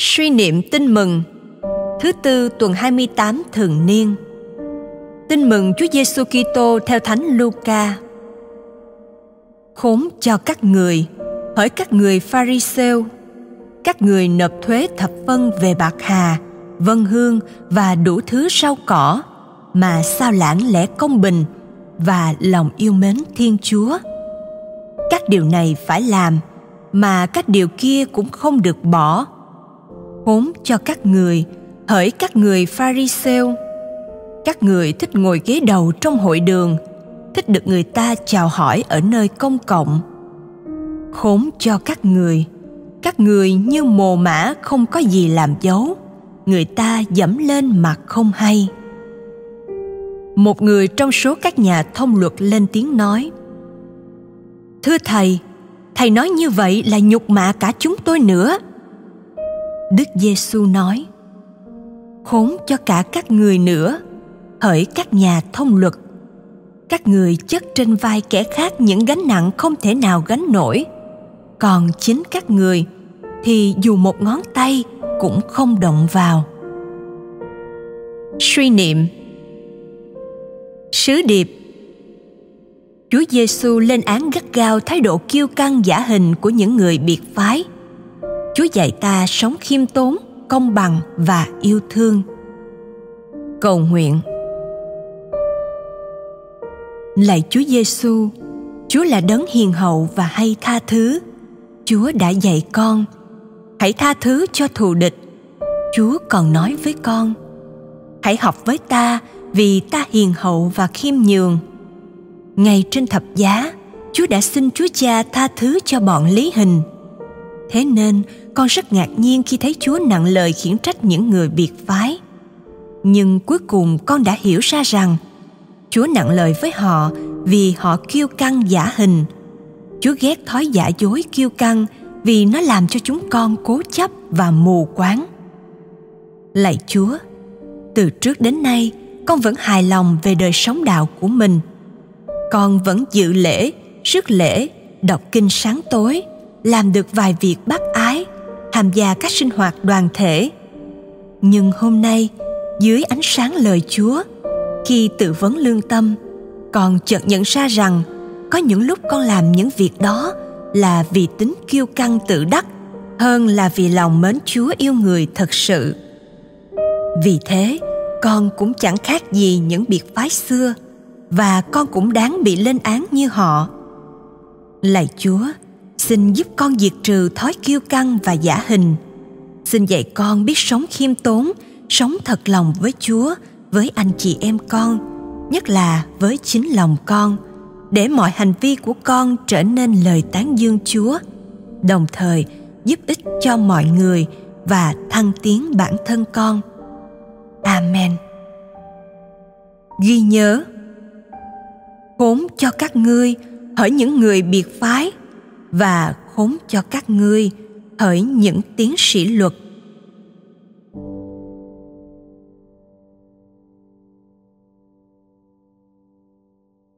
Suy niệm Tin Mừng thứ tư tuần 28 thường niên. Tin mừng Chúa Giêsu Kitô theo Thánh Luca. Khốn cho các người, hỡi các người Pha-ri-sêu, các người nộp thuế thập phân về bạc hà, vân hương và đủ thứ rau cỏ, mà sao lãng lẽ công bình và lòng yêu mến Thiên Chúa. Các điều này phải làm, mà các điều kia cũng không được bỏ. Khốn cho các người, hỡi các người Pha-ri-sêu, các người thích ngồi ghế đầu trong hội đường, thích được người ta chào hỏi ở nơi công cộng. Khốn cho các người như mồ mã không có gì làm dấu, người ta dẫm lên mà không hay. Một người trong số các nhà thông luật lên tiếng nói: Thưa Thầy nói như vậy là nhục mạ cả chúng tôi nữa. Đức Giêsu nói: Khốn cho cả các người nữa, hỡi các nhà thông luật, các người chất trên vai kẻ khác những gánh nặng không thể nào gánh nổi, còn chính các người thì dù một ngón tay cũng không động vào. Suy niệm sứ điệp. Chúa Giêsu lên án gắt gao thái độ kiêu căng giả hình của những người biệt phái. Chúa dạy ta sống khiêm tốn, công bằng và yêu thương. Cầu nguyện. Lạy Chúa Giêsu, Chúa là đấng hiền hậu và hay tha thứ. Chúa đã dạy con: hãy tha thứ cho thù địch. Chúa còn nói với con: hãy học với ta, vì ta hiền hậu và khiêm nhường. Ngay trên thập giá, Chúa đã xin Chúa Cha tha thứ cho bọn lý hình. Thế nên, con rất ngạc nhiên khi thấy Chúa nặng lời khiển trách những người biệt phái. Nhưng cuối cùng con đã hiểu ra rằng Chúa nặng lời với họ vì họ kiêu căng giả hình. Chúa ghét thói giả dối kiêu căng vì nó làm cho chúng con cố chấp và mù quáng. Lạy Chúa, từ trước đến nay con vẫn hài lòng về đời sống đạo của mình. Con vẫn dự lễ, rước lễ, đọc kinh sáng tối, làm được vài việc bác ái, tham gia các sinh hoạt đoàn thể. Nhưng hôm nay, dưới ánh sáng lời Chúa, khi tự vấn lương tâm, con chợt nhận ra rằng có những lúc con làm những việc đó là vì tính kiêu căng tự đắc hơn là vì lòng mến Chúa yêu người thật sự. Vì thế, con cũng chẳng khác gì những biệt phái xưa, và con cũng đáng bị lên án như họ. Lạy Chúa, xin giúp con diệt trừ thói kiêu căng và giả hình. Xin dạy con biết sống khiêm tốn, sống thật lòng với Chúa, với anh chị em con, nhất là với chính lòng con, để mọi hành vi của con trở nên lời tán dương Chúa, đồng thời giúp ích cho mọi người và thăng tiến bản thân con. Amen. Ghi nhớ: khốn cho các ngươi, hỡi những người biệt phái, và khốn cho các ngươi, hỡi những tiến sĩ luật.